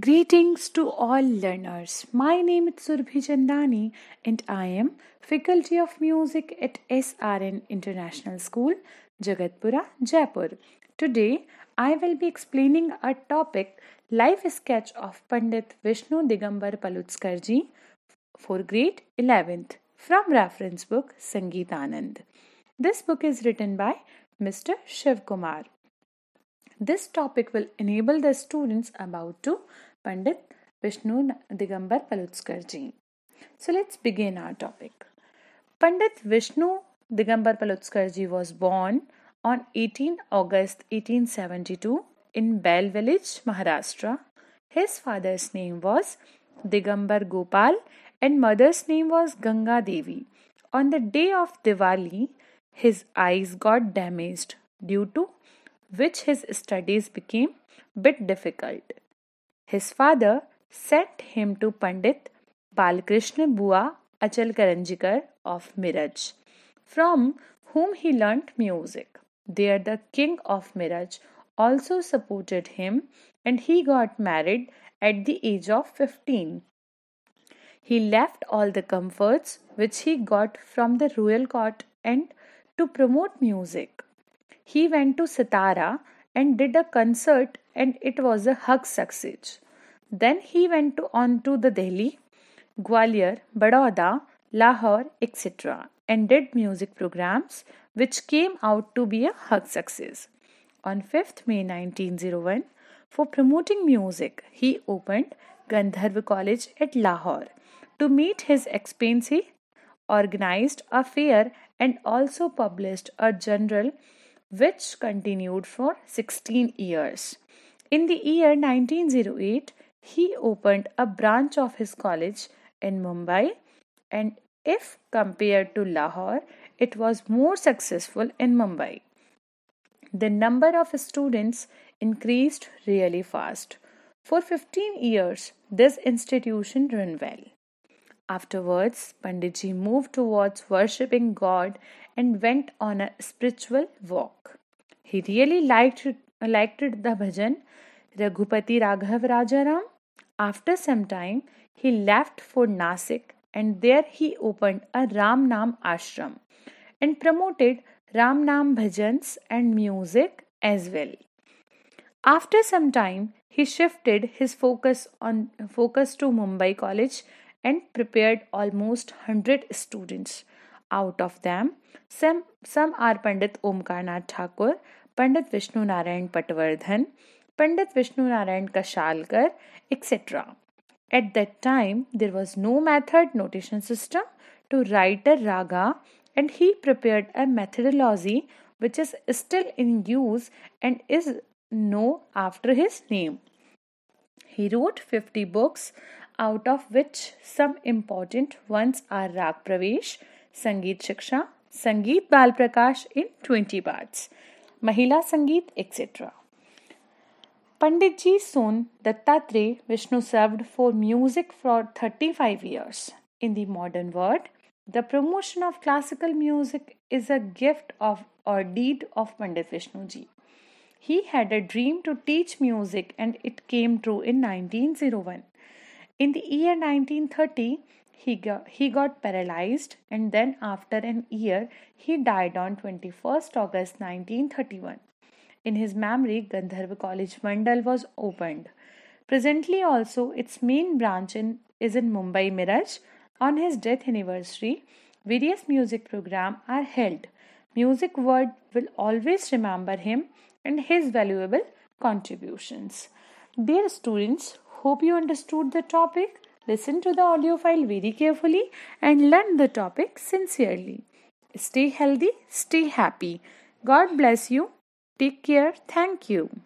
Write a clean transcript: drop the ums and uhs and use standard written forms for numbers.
Greetings to all learners. My name is Surbhi Chandani and I am Faculty of Music at SRN International School, Jagatpura, Jaipur. Today, I will be explaining a topic, life sketch of Pandit Vishnu Digambar Paluskarji for grade 11th from reference book Sangeet Anand. This book is written by Mr. Shiv Kumar. This topic will enable the students about to Pandit Vishnu Digambar Paluskarji. So let's begin our topic. Pandit Vishnu Digambar Paluskarji was born on 18 August 1872 in Bel village, Maharashtra. His father's name was Digambar Gopal and mother's name was Ganga Devi. On the day of Diwali, his eyes got damaged, due to which his studies became bit difficult. His father sent him to Pandit Balkrishna Bua Achal Karanjikar of Miraj, from whom he learnt music. There the king of Miraj also supported him and he got married at the age of 15. He left all the comforts which he got from the royal court and to promote music. He went to Satara and did a concert and it was a huge success. Then he went on to the Delhi, Gwalior, Baroda, Lahore, etc. and did music programs which came out to be a huge success. On 5th May 1901, for promoting music, he opened Gandharva College at Lahore. To meet his expense, he organized a fair and also published a journal which continued for 16 years. In the year 1908, he opened a branch of his college in Mumbai, and if compared to Lahore, it was more successful in Mumbai. The number of students increased really fast. For 15 years, this institution ran well. Afterwards, Panditji moved towards worshipping God and went on a spiritual walk. He really liked the bhajan Raghupati Raghav Rajaram. After some time, he left for Nasik and there he opened a Ram Nam ashram and promoted Ram Nam bhajans and music as well. After some time, he shifted his focus to Mumbai College and prepared almost 100 students. Out of them, some are Pandit Omkarnath Thakur, Pandit Vishnu Narayan Patwardhan, Pandit Vishnu Narayan Kashalkar, etc. At that time, there was no method notation system to write a raga, and he prepared a methodology which is still in use and is known after his name. He wrote 50 books, out of which some important ones are Raag Pravesh, Sangeet Shiksha, Sangeet Bal Prakash in 20 parts, Mahila Sangeet, etc. Panditji's son Dattatre Vishnu served for music for 35 years. In the modern world, the promotion of classical music is a gift of or deed of Pandit Vishnuji. He had a dream to teach music and it came true in 1901. In the year 1930, he got paralyzed and then after an year, he died on 21st August 1931. In his memory, Gandharva College Mandal was opened. Presently also, its main branch is in Mumbai Miraj. On his death anniversary, various music programs are held. Music world will always remember him and his valuable contributions. Dear students, hope you understood the topic. Listen to the audio file very carefully and learn the topic sincerely. Stay healthy, stay happy. God bless you. Take care. Thank you.